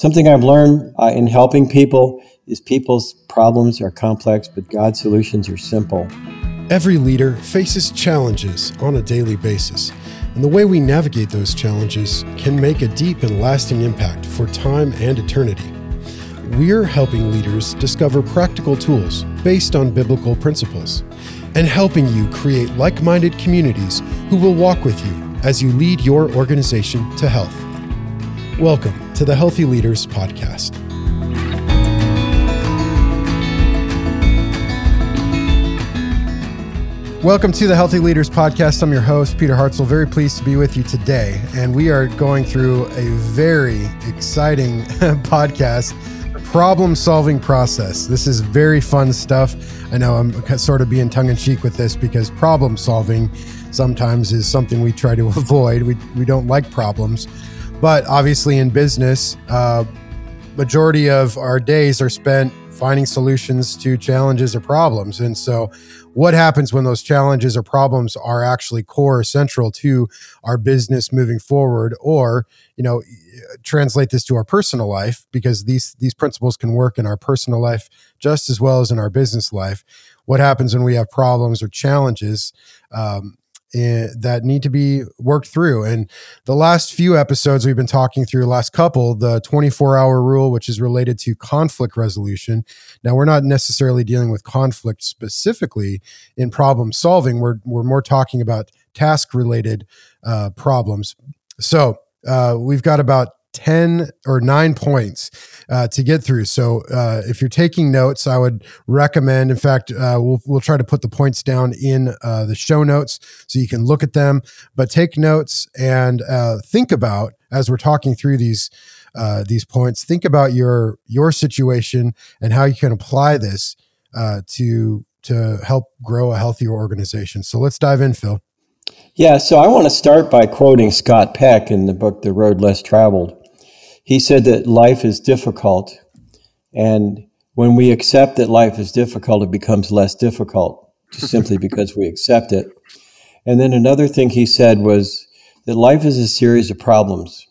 Something I've learned in helping people is people's problems are complex, but God's solutions are simple. Every leader faces challenges on a daily basis, and the way we navigate those challenges can make a deep and lasting impact for time and eternity. We're helping leaders discover practical tools based on biblical principles and helping you create like-minded communities who will walk with you as you lead your organization to health. Welcome to the Healthy Leaders Podcast. Welcome to the Healthy Leaders Podcast. I'm your host, Peter Hartzell. Very pleased to be with you today. And we are going through a very exciting podcast, problem-solving process. This is very fun stuff. I know I'm sort of being tongue-in-cheek with this because problem-solving sometimes is something we try to avoid. We don't like problems. But obviously in business, majority of our days are spent finding solutions to challenges or problems. And so what happens when those challenges or problems are actually core or central to our business moving forward, or, you know, translate this to our personal life, because these principles can work in our personal life just as well as in our business life. What happens when we have problems or challenges that need to be worked through? And the last few episodes we've been talking through, last couple, the 24-hour rule, which is related to conflict resolution. Now, we're not necessarily dealing with conflict specifically in problem solving. We're more talking about task-related problems. So we've got about 10 or 9 points to get through. So if you're taking notes, I would recommend, in fact, we'll try to put the points down in the show notes so you can look at them, but take notes and think about, as we're talking through these points, think about your situation and how you can apply this to help grow a healthier organization. So let's dive in, Phil. Yeah, so I want to start by quoting Scott Peck in the book, The Road Less Traveled. He said that life is difficult, and when we accept that life is difficult, it becomes less difficult, just simply because we accept it. And then another thing he said was that life is a series of problems,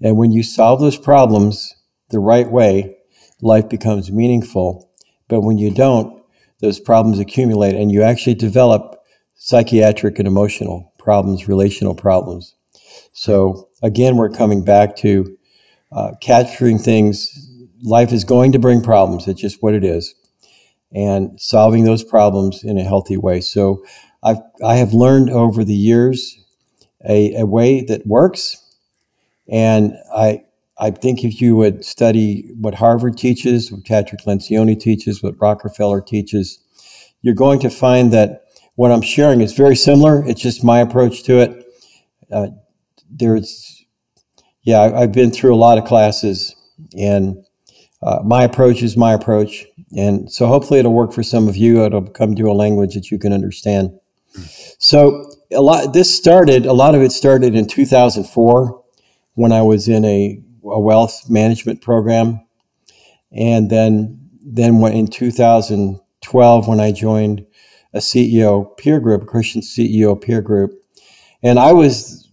and when you solve those problems the right way, life becomes meaningful. But when you don't, those problems accumulate, and you actually develop psychiatric and emotional problems, relational problems. So again, we're coming back to capturing things. Life is going to bring problems. It's just what it is. And solving those problems in a healthy way. So I have learned over the years a way that works. And I think if you would study what Harvard teaches, what Patrick Lencioni teaches, what Rockefeller teaches, you're going to find that what I'm sharing is very similar. It's just my approach to it. I've been through a lot of classes, and my approach is my approach. And so hopefully it'll work for some of you. It'll come to a language that you can understand. So a lot of it started in 2004 when I was in a wealth management program. And then in 2012, when I joined a CEO peer group, a Christian CEO peer group. And I was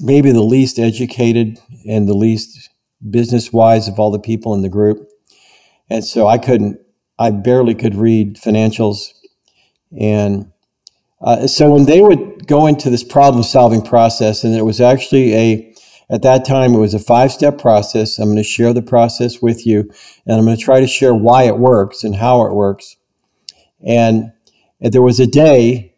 maybe the least educated and the least business-wise of all the people in the group. And so I barely could read financials. And so when they would go into this problem-solving process, and it was actually at that time, it was a 5-step process. I'm going to share the process with you, and I'm going to try to share why it works and how it works. And there was a day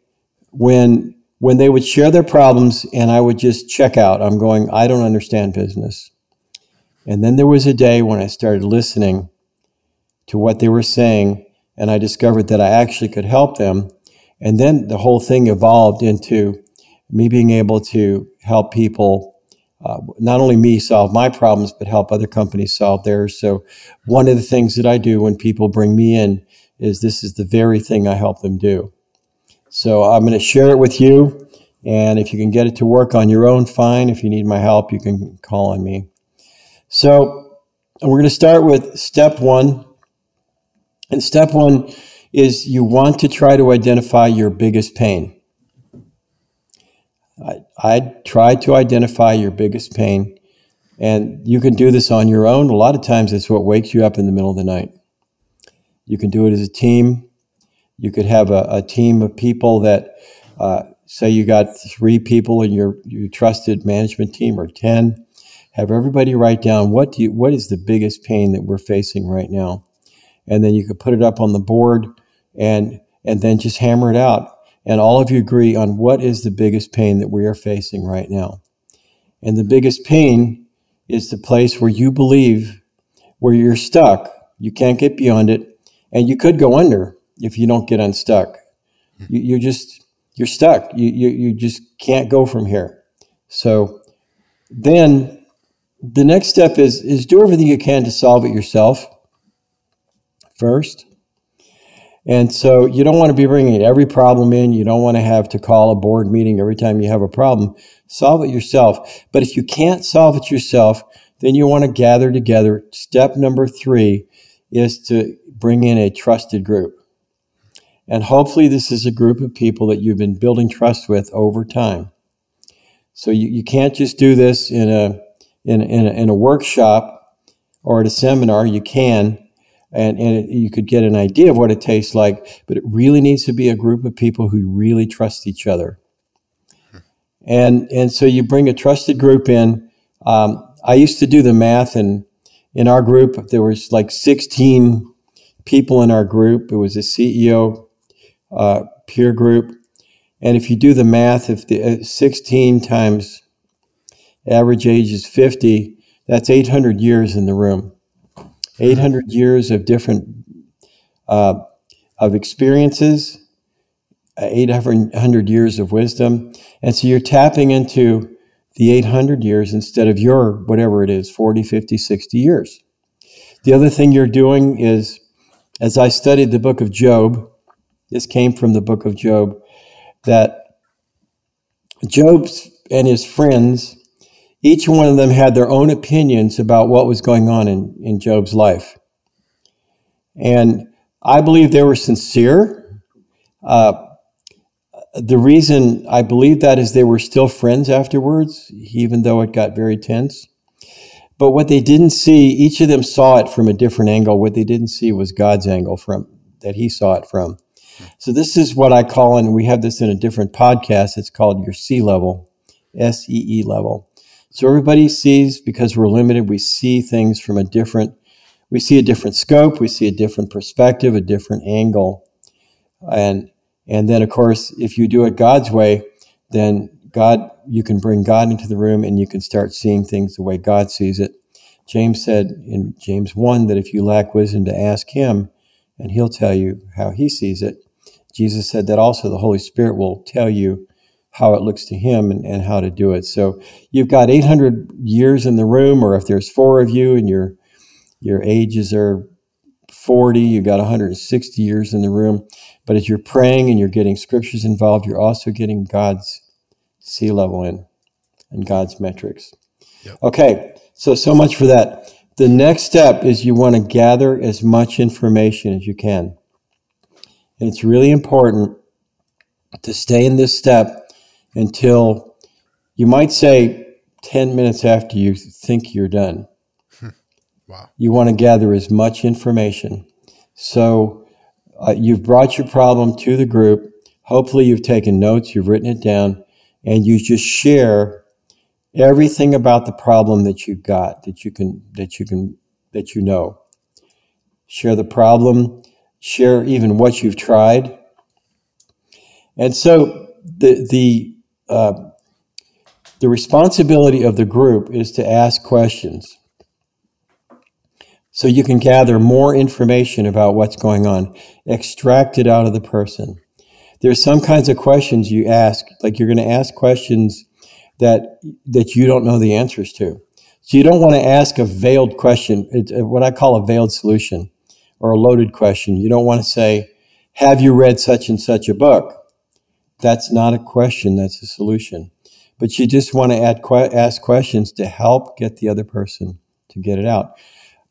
when they would share their problems, and I would just check out. I'm going, I don't understand business. And then there was a day when I started listening to what they were saying, and I discovered that I actually could help them. And then the whole thing evolved into me being able to help people, not only me solve my problems, but help other companies solve theirs. So one of the things that I do when people bring me in is this is the very thing I help them do. So I'm going to share it with you. And if you can get it to work on your own, fine. If you need my help, you can call on me. So we're going to start with step one. And step one is you want to try to identify your biggest pain. I tried to identify your biggest pain. And you can do this on your own. A lot of times it's what wakes you up in the middle of the night. You can do it as a team. You could have a team of people that, say you got 3 people in your trusted management team, or 10. Have everybody write down, what is the biggest pain that we're facing right now? And then you could put it up on the board and then just hammer it out. And all of you agree on what is the biggest pain that we are facing right now. And the biggest pain is the place where you believe, where you're stuck, you can't get beyond it, and you could go under if you don't get unstuck. You're stuck. You just can't go from here. So then the next step is do everything you can to solve it yourself first. And so you don't want to be bringing every problem in. You don't want to have to call a board meeting every time you have a problem. Solve it yourself. But if you can't solve it yourself, then you want to gather together. Step number 3 is to bring in a trusted group. And hopefully this is a group of people that you've been building trust with over time. So you can't just do this in a workshop or at a seminar. You can. And you could get an idea of what it tastes like, but it really needs to be a group of people who really trust each other. And so you bring a trusted group in. I used to do the math, and in our group, there was like 16 people in our group. It was a CEO peer group. And if you do the math, if the 16 times average age is 50, that's 800 years in the room. 800 years of different of experiences, 800 years of wisdom. And so you're tapping into the 800 years instead of your, whatever it is, 40, 50, 60 years. The other thing you're doing is, as I studied the book of Job, this came from the book of Job, that Job and his friends, each one of them had their own opinions about what was going on in Job's life. And I believe they were sincere. The reason I believe that is they were still friends afterwards, even though it got very tense. But what they didn't see, each of them saw it from a different angle. What they didn't see was God's angle that he saw it from. So this is what I call, and we have this in a different podcast, it's called your C-level, S-E-E level. So everybody sees, because we're limited, we see things from we see a different scope, we see a different perspective, a different angle. And then, of course, if you do it God's way, then you can bring God into the room and you can start seeing things the way God sees it. James said in James 1 that if you lack wisdom, to ask him and he'll tell you how he sees it. Jesus said that also the Holy Spirit will tell you how it looks to him and how to do it. So you've got 800 years in the room, or if there's 4 of you and your ages are 40, you've got 160 years in the room. But as you're praying and you're getting scriptures involved, you're also getting God's sea level in and God's metrics. Yep. Okay, so much for that. The next step is you want to gather as much information as you can. And it's really important to stay in this step until, you might say, 10 minutes after you think you're done. Wow. You want to gather as much information. So you've brought your problem to the group. Hopefully you've taken notes, you've written it down, and you just share everything about the problem that you've got, that you know. Share the problem, share even what you've tried. And so the responsibility of the group is to ask questions, so you can gather more information about what's going on, extract it out of the person. There's some kinds of questions you ask, like you're going to ask questions that you don't know the answers to. So you don't want to ask a veiled question. It's what I call a veiled solution or a loaded question. You don't want to say, have you read such and such a book? That's not a question, that's a solution. But you just want to ask questions to help get the other person to get it out.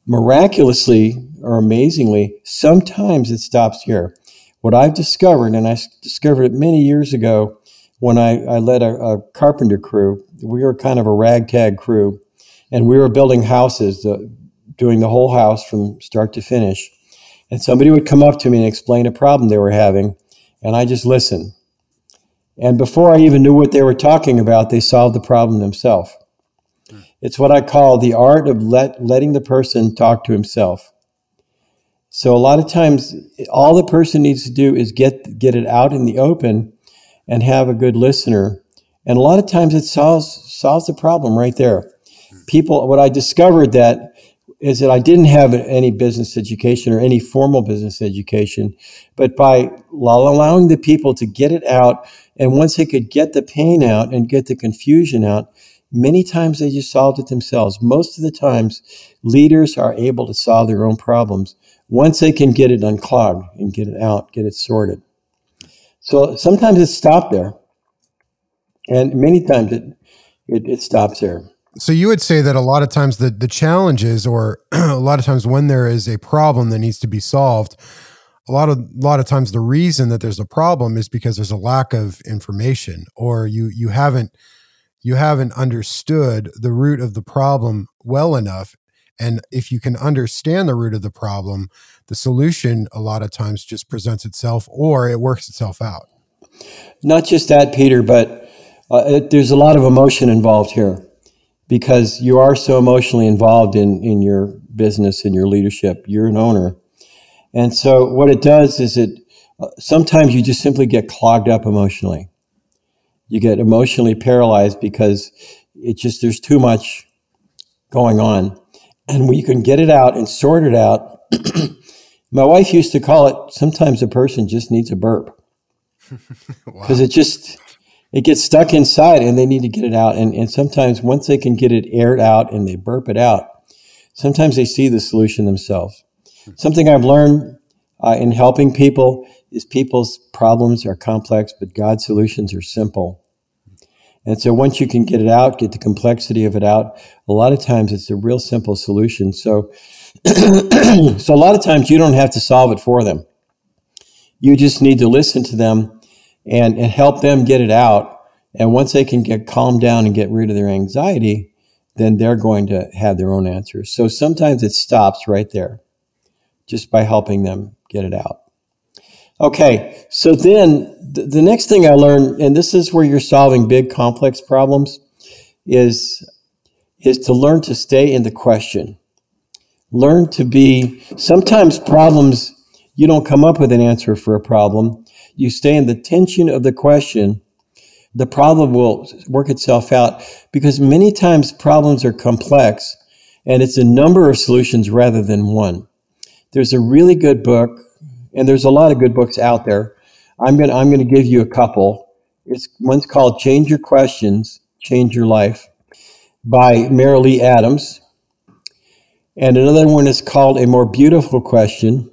Miraculously or amazingly, sometimes it stops here. What I've discovered, and I discovered it many years ago when I led a carpenter crew, we were kind of a ragtag crew, And we were building houses, doing the whole house from start to finish. And somebody would come up to me and explain a problem they were having, and I just listened. And before I even knew what they were talking about, they solved the problem themselves. It's what I call the art of letting the person talk to himself. So a lot of times, all the person needs to do is get it out in the open and have a good listener. And a lot of times it solves the problem right there. People, what I discovered that is that I didn't have any business education or any formal business education, but by allowing the people to get it out, and once they could get the pain out and get the confusion out, many times they just solved it themselves. Most of the times, leaders are able to solve their own problems once they can get it unclogged and get it out, get it sorted. So sometimes it stopped there, and many times it stops there. So you would say that a lot of times the challenges, or a lot of times when there is a problem that needs to be solved, a lot of times the reason that there's a problem is because there's a lack of information, or you haven't understood the root of the problem well enough. And if you can understand the root of the problem, the solution a lot of times just presents itself, or it works itself out. Not just that, Peter, but there's a lot of emotion involved here, because you are so emotionally involved in your business, in your leadership. You're an owner. And so what it does is it sometimes you just simply get clogged up emotionally. You get emotionally paralyzed because there's too much going on. And when you can get it out and sort it out, my wife used to call it, sometimes a person just needs a burp. Because it gets stuck inside and they need to get it out. And sometimes once they can get it aired out and they burp it out, sometimes they see the solution themselves. Something I've learned in helping people is people's problems are complex, but God's solutions are simple. And so once you can get it out, get the complexity of it out, a lot of times it's a real simple solution. So so a lot of times you don't have to solve it for them. You just need to listen to them and help them get it out. And once they can get calmed down and get rid of their anxiety, then they're going to have their own answers. So sometimes it stops right there just by helping them get it out. Okay, so then the next thing I learned, and this is where you're solving big, complex problems, is to learn to stay in the question. Learn to be, sometimes problems, you don't come up with an answer for a problem. You stay in the tension of the question. The problem will work itself out, because many times problems are complex, and it's a number of solutions rather than one. There's a really good book, and there's a lot of good books out there. I'm going to give you a couple. One's called Change Your Questions, Change Your Life by Marilee Adams. And another one is called A More Beautiful Question.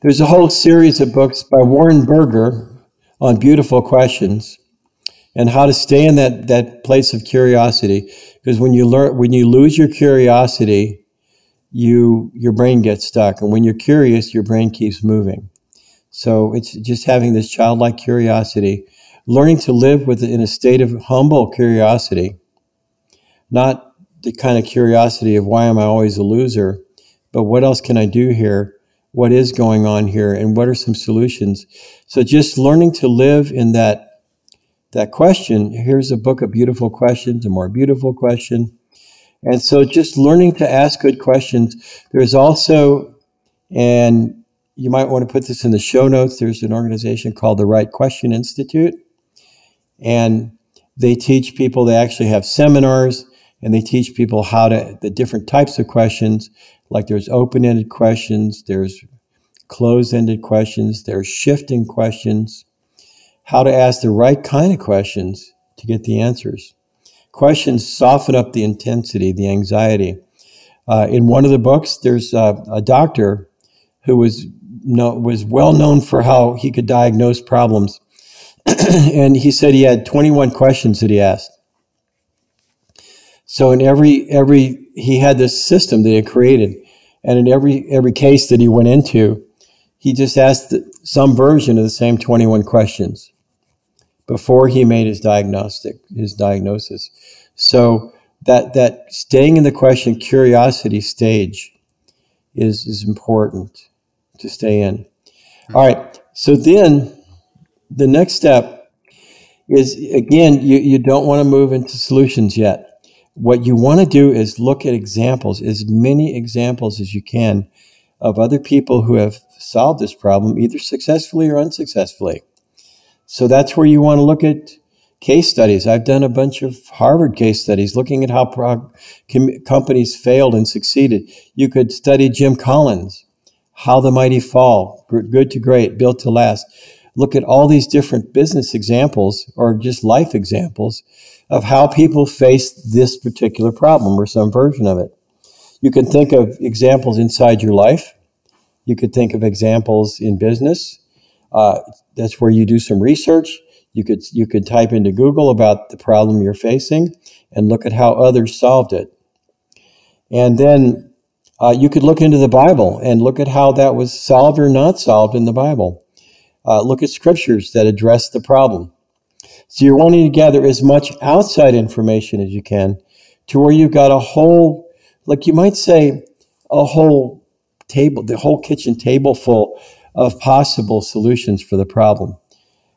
There's a whole series of books by Warren Berger on beautiful questions and how to stay in that place of curiosity. Because when you lose your curiosity, your brain gets stuck. And when you're curious, your brain keeps moving. So it's just having this childlike curiosity, learning to live in a state of humble curiosity, not the kind of curiosity of why am I always a loser, but what else can I do here? What is going on here? And what are some solutions? So just learning to live in that question. Here's a book of beautiful questions, A More Beautiful Question. And so just learning to ask good questions. There's also, and you might want to put this in the show notes, there's an organization called the Right Question Institute. And they teach people, they actually have seminars, and they teach people the different types of questions. Like there's open-ended questions, there's closed-ended questions, there's shifting questions, how to ask the right kind of questions to get the answers. Questions soften up the intensity, the anxiety. In one of the books, there's a doctor who was well known for how he could diagnose problems. And he said he had 21 questions that he asked. So in every he had this system that he created. And in every case that he went into, he just asked some version of the same 21 questions before he made his diagnosis. So that staying in the question, curiosity stage is important to stay in. All right. So then the next step is, again, you don't want to move into solutions yet. What you want to do is look at examples, as many examples as you can, of other people who have solved this problem, either successfully or unsuccessfully. So that's where you want to look at case studies. I've done a bunch of Harvard case studies looking at how companies failed and succeeded. You could study Jim Collins, How the Mighty Fall, Good to Great, Built to Last. Look at all these different business examples or just life examples of how people faced this particular problem or some version of it. You can think of examples inside your life. You could think of examples in business. That's where you do some research. You could type into Google about the problem you're facing and look at how others solved it. And then you could look into the Bible and look at how that was solved or not solved in the Bible. Look at scriptures that address the problem. So you're wanting to gather as much outside information as you can to where you've got a whole, like you might say, a whole table, the whole kitchen table full of possible solutions for the problem.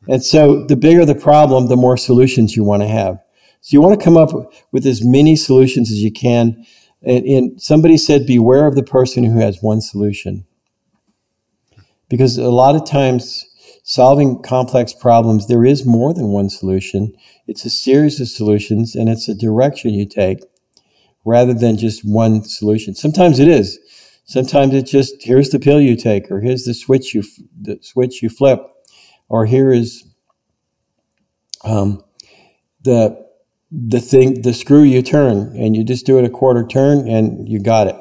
And so the bigger the problem, the more solutions you want to have. So you want to come up with as many solutions as you can. And somebody said, beware of the person who has one solution. Because a lot of times solving complex problems, there is more than one solution. It's a series of solutions, and it's a direction you take rather than just one solution. Sometimes it is. Sometimes it's just, here's the pill you take, or here's the switch you flip. Or here is the screw you turn, and you just do it a quarter turn, and you got it.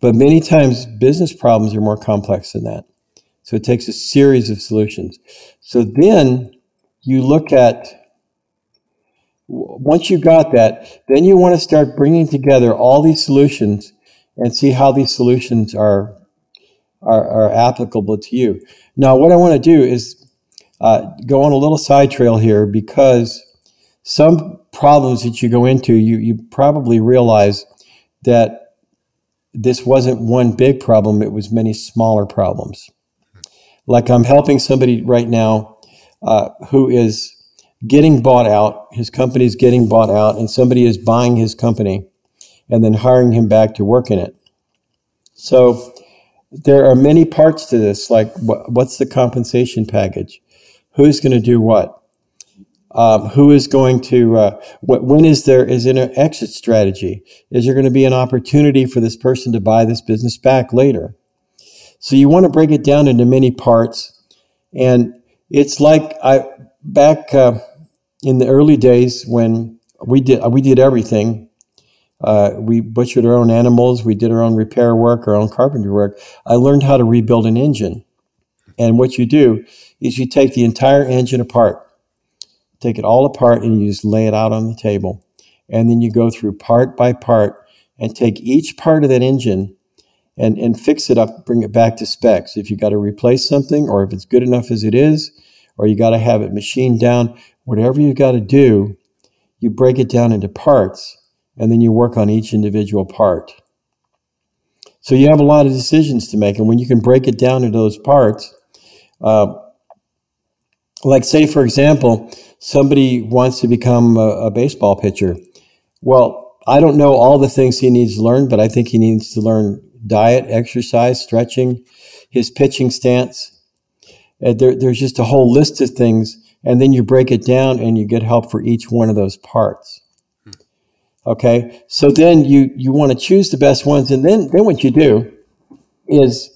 But many times, business problems are more complex than that. So it takes a series of solutions. So then you look at, once you got that, then you want to start bringing together all these solutions and see how these solutions are applicable to you. Now, what I want to do is go on a little side trail here, because some problems that you go into, you probably realize that this wasn't one big problem. It was many smaller problems. Like, I'm helping somebody right now who is getting bought out. His company's getting bought out, and somebody is buying his company and then hiring him back to work in it. So there are many parts to this, like what's the compensation package? Who's going to do what? Who is going to, when is there an exit strategy? Is there going to be an opportunity for this person to buy this business back later? So you want to break it down into many parts. And it's like back in the early days when we did everything. We butchered our own animals. We did our own repair work, our own carpentry work. I learned how to rebuild an engine. And what you do is you take the entire engine apart, take it all apart, and you just lay it out on the table. And then you go through part by part and take each part of that engine and fix it up, bring it back to specs. If you got to replace something, or if it's good enough as it is, or you got to have it machined down, whatever you got to do, you break it down into parts, and then you work on each individual part. So you have a lot of decisions to make, and when you can break it down into those parts, like say, for example, somebody wants to become a baseball pitcher. Well, I don't know all the things he needs to learn, but I think he needs to learn diet, exercise, stretching, his pitching stance. There's just a whole list of things, and then you break it down and you get help for each one of those parts. Okay, so then you want to choose the best ones, and then what you do is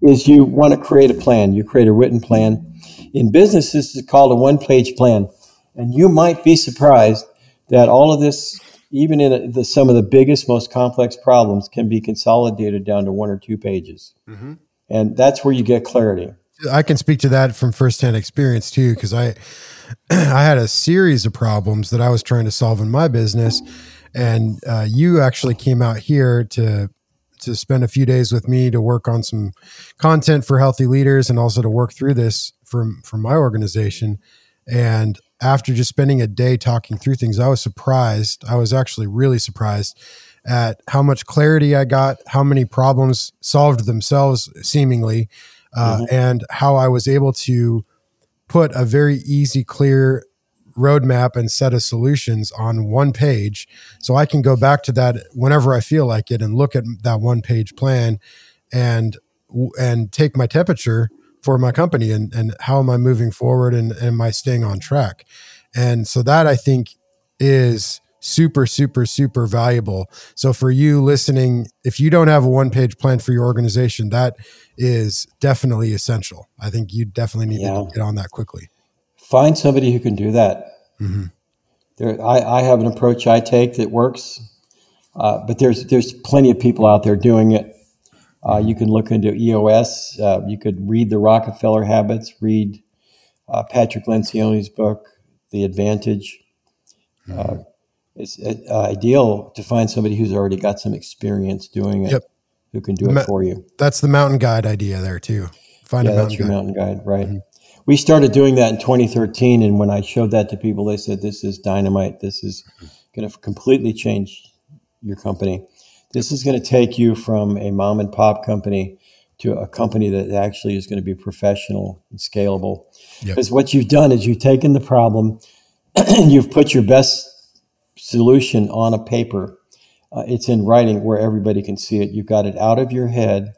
you want to create a plan. You create a written plan. In business, this is called a one-page plan, and you might be surprised that all of this, even in some of the biggest, most complex problems, can be consolidated down to one or two pages, and that's where you get clarity. I can speak to that from firsthand experience too, because I had a series of problems that I was trying to solve in my business. And you actually came out here to spend a few days with me to work on some content for Healthy Leaders and also to work through this from my organization. And after just spending a day talking through things, I was surprised. I was actually really surprised at how much clarity I got, how many problems solved themselves seemingly, and how I was able to put a very easy, clear roadmap and set of solutions on one page. So I can go back to that whenever I feel like it and look at that one page plan and take my temperature for my company and how am I moving forward and am I staying on track? And so that I think is super, super, super valuable. So for you listening, if you don't have a one-page plan for your organization, that is definitely essential. I think you definitely need to get on that quickly. Find somebody who can do that. Mm-hmm. I have an approach I take that works, but there's plenty of people out there doing it. You can look into EOS. You could read the Rockefeller Habits, read Patrick Lencioni's book, The Advantage. It's ideal to find somebody who's already got some experience doing it, who can do it for you. That's the mountain guide idea there too. Find a mountain guide, right? Mm-hmm. We started doing that in 2013, and when I showed that to people, they said, "This is dynamite. This is going to completely change your company. This is going to take you from a mom and pop company to a company that actually is going to be professional and scalable." Because what you've done is you've taken the problem and you've put your best solution on a paper. It's in writing where everybody can see it. You've got it out of your head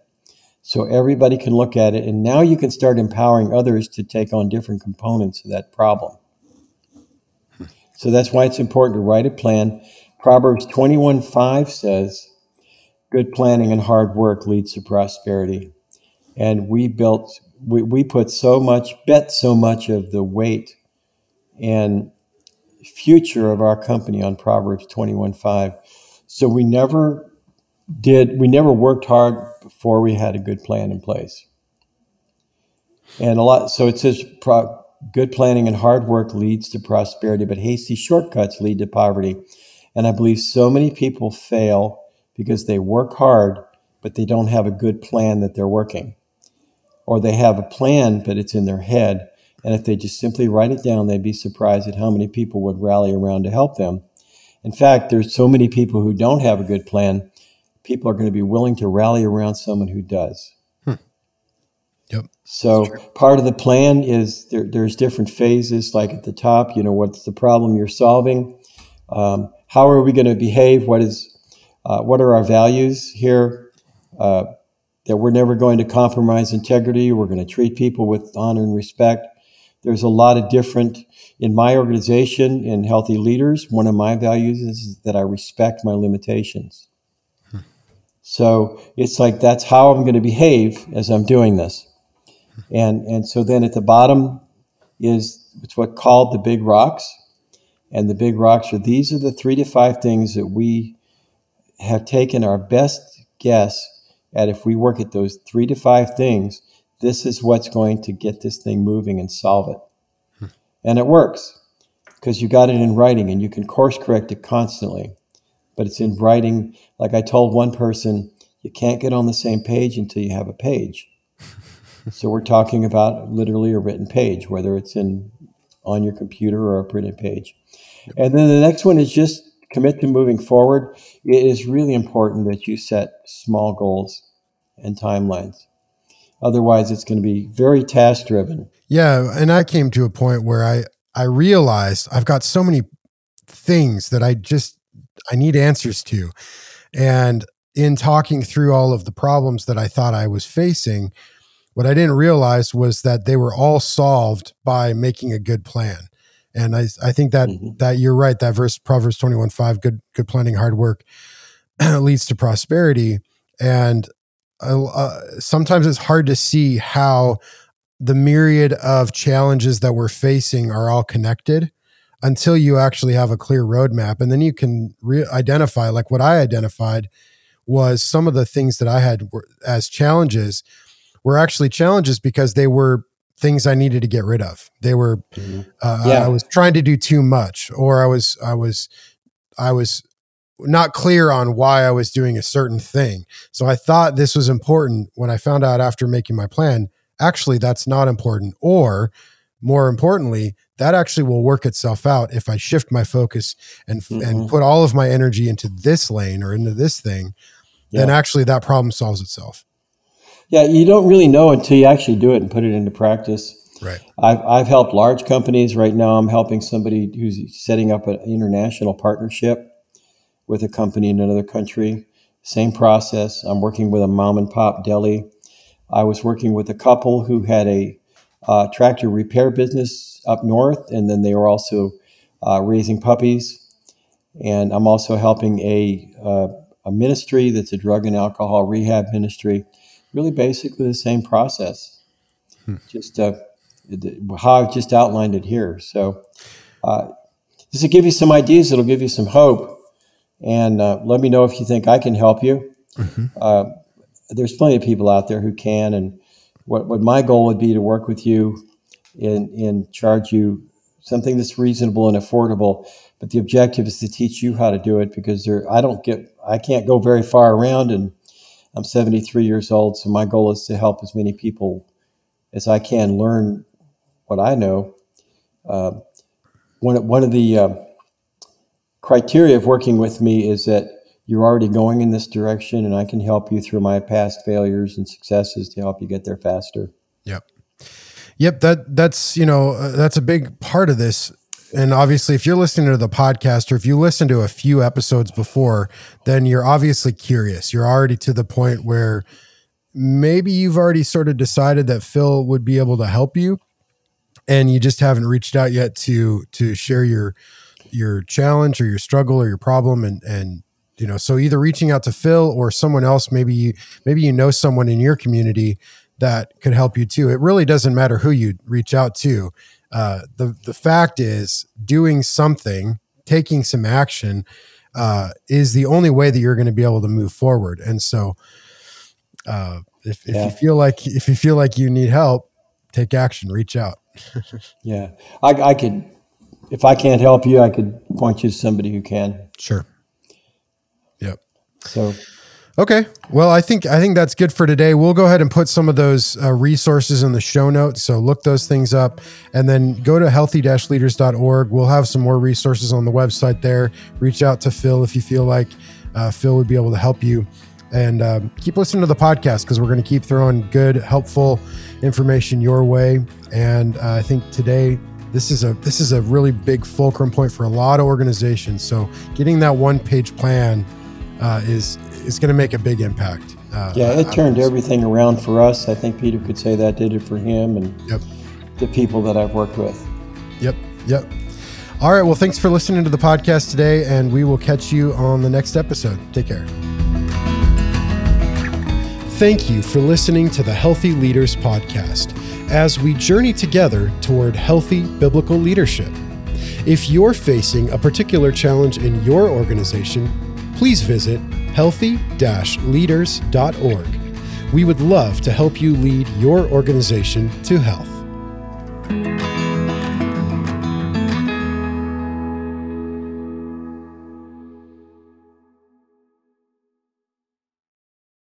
so everybody can look at it. And now you can start empowering others to take on different components of that problem. So that's why it's important to write a plan. Proverbs 21:5 says, "Good planning and hard work leads to prosperity." And we put so much of the weight and future of our company on Proverbs 21:5. So we never worked hard before we had a good plan in place. And so it says good planning and hard work leads to prosperity, but hasty shortcuts lead to poverty. And I believe so many people fail because they work hard, but they don't have a good plan that they're working. Or they have a plan, but it's in their head. And if they just simply write it down, they'd be surprised at how many people would rally around to help them. In fact, there's so many people who don't have a good plan, people are going to be willing to rally around someone who does. Yep. So part of the plan is there's different phases, like at the top, what's the problem you're solving? How are we going to behave? What are our values here? That we're never going to compromise integrity. We're going to treat people with honor and respect. There's a lot of different, in my organization, in Healthy Leaders, one of my values is that I respect my limitations. So it's like, that's how I'm going to behave as I'm doing this. And so then at the bottom it's what's called the big rocks. And the big rocks are the 3 to 5 things that we have taken our best guess at. If we work at those 3 to 5 things, this is what's going to get this thing moving and solve it. And it works because you got it in writing and you can course correct it constantly, but it's in writing. Like I told one person, you can't get on the same page until you have a page. So we're talking about literally a written page, whether it's on your computer or a printed page. And then the next one is just commit to moving forward. It is really important that you set small goals and timelines. Otherwise, it's going to be very task-driven. Yeah, and I came to a point where I realized I've got so many things that I need answers to. And in talking through all of the problems that I thought I was facing, what I didn't realize was that they were all solved by making a good plan. And I think that that you're right, that verse Proverbs 21:5, good planning, hard work leads to prosperity. And sometimes it's hard to see how the myriad of challenges that we're facing are all connected until you actually have a clear roadmap. And then you can identify, like what I identified was some of the things that I had as challenges were actually challenges because they were things I needed to get rid of. They were, I was trying to do too much, or I was not clear on why I was doing a certain thing. So I thought this was important when I found out after making my plan, actually that's not important. Or more importantly, that actually will work itself out if I shift my focus and put all of my energy into this lane or into this thing, then actually that problem solves itself. Yeah, you don't really know until you actually do it and put it into practice. Right. I've helped large companies. Right now, I'm helping somebody who's setting up an international partnership with a company in another country. Same process. I'm working with a mom and pop deli. I was working with a couple who had a tractor repair business up north, and then they were also raising puppies. And I'm also helping a ministry that's a drug and alcohol rehab ministry. Really, basically the same process. Just how I've just outlined it here. So this will give you some ideas. It'll give you some hope. And let me know if you think I can help you. Mm-hmm. There's plenty of people out there who can. And what my goal would be to work with you and charge you something that's reasonable and affordable. But the objective is to teach you how to do it, because I can't go very far around, and I'm 73 years old. So my goal is to help as many people as I can learn what I know. One of the criteria of working with me is that you're already going in this direction, and I can help you through my past failures and successes to help you get there faster. Yep. That's that's a big part of this. And obviously, if you're listening to the podcast, or if you listen to a few episodes before, then you're obviously curious. You're already to the point where maybe you've already sort of decided that Phil would be able to help you, and you just haven't reached out yet to share your challenge or your struggle or your problem. And so either reaching out to Phil or someone else, maybe you know someone in your community that could help you too. It really doesn't matter who you reach out to. The fact is, doing something, taking some action, is the only way that you're going to be able to move forward. And so, if you feel like you need help, take action, reach out. Yeah. I could, if I can't help you, I could point you to somebody who can. Sure. Yep. So, okay. Well, I think that's good for today. We'll go ahead and put some of those resources in the show notes. So look those things up, and then go to healthy-leaders.org. We'll have some more resources on the website there. Reach out to Phil if you feel like Phil would be able to help you. And keep listening to the podcast, because we're going to keep throwing good, helpful information your way. And I think today this is a really big fulcrum point for a lot of organizations. So getting that one-page plan is going to make a big impact. It turned everything around for us. I think Peter could say that did it for him and the people that I've worked with. Yep. All right. Well, thanks for listening to the podcast today, and we will catch you on the next episode. Take care. Thank you for listening to the Healthy Leaders Podcast as we journey together toward healthy biblical leadership. If you're facing a particular challenge in your organization, please visit healthy-leaders.org. We would love to help you lead your organization to health.